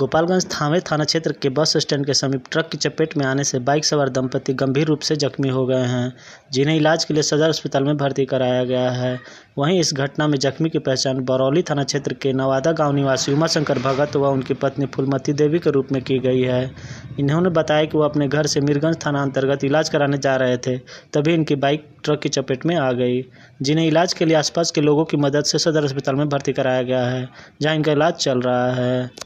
गोपालगंज थाना क्षेत्र के बस स्टैंड के समीप ट्रक की चपेट में आने से बाइक सवार दंपति गंभीर रूप से जख्मी हो गए हैं, जिन्हें इलाज के लिए सदर अस्पताल में भर्ती कराया गया है। वहीं इस घटना में जख्मी की पहचान बरौली थाना क्षेत्र के नवादा गाँव निवासी उमाशंकर भगत व उनकी पत्नी फुलमती देवी के रूप में की गई है। इन्होंने बताया कि वो अपने घर से मीरगंज थाना अंतर्गत इलाज कराने जा रहे थे, तभी इनकी बाइक ट्रक की चपेट में आ गई, जिन्हें इलाज के लिए आसपास के लोगों की मदद से सदर अस्पताल में भर्ती कराया गया है, जहां इनका इलाज चल रहा है।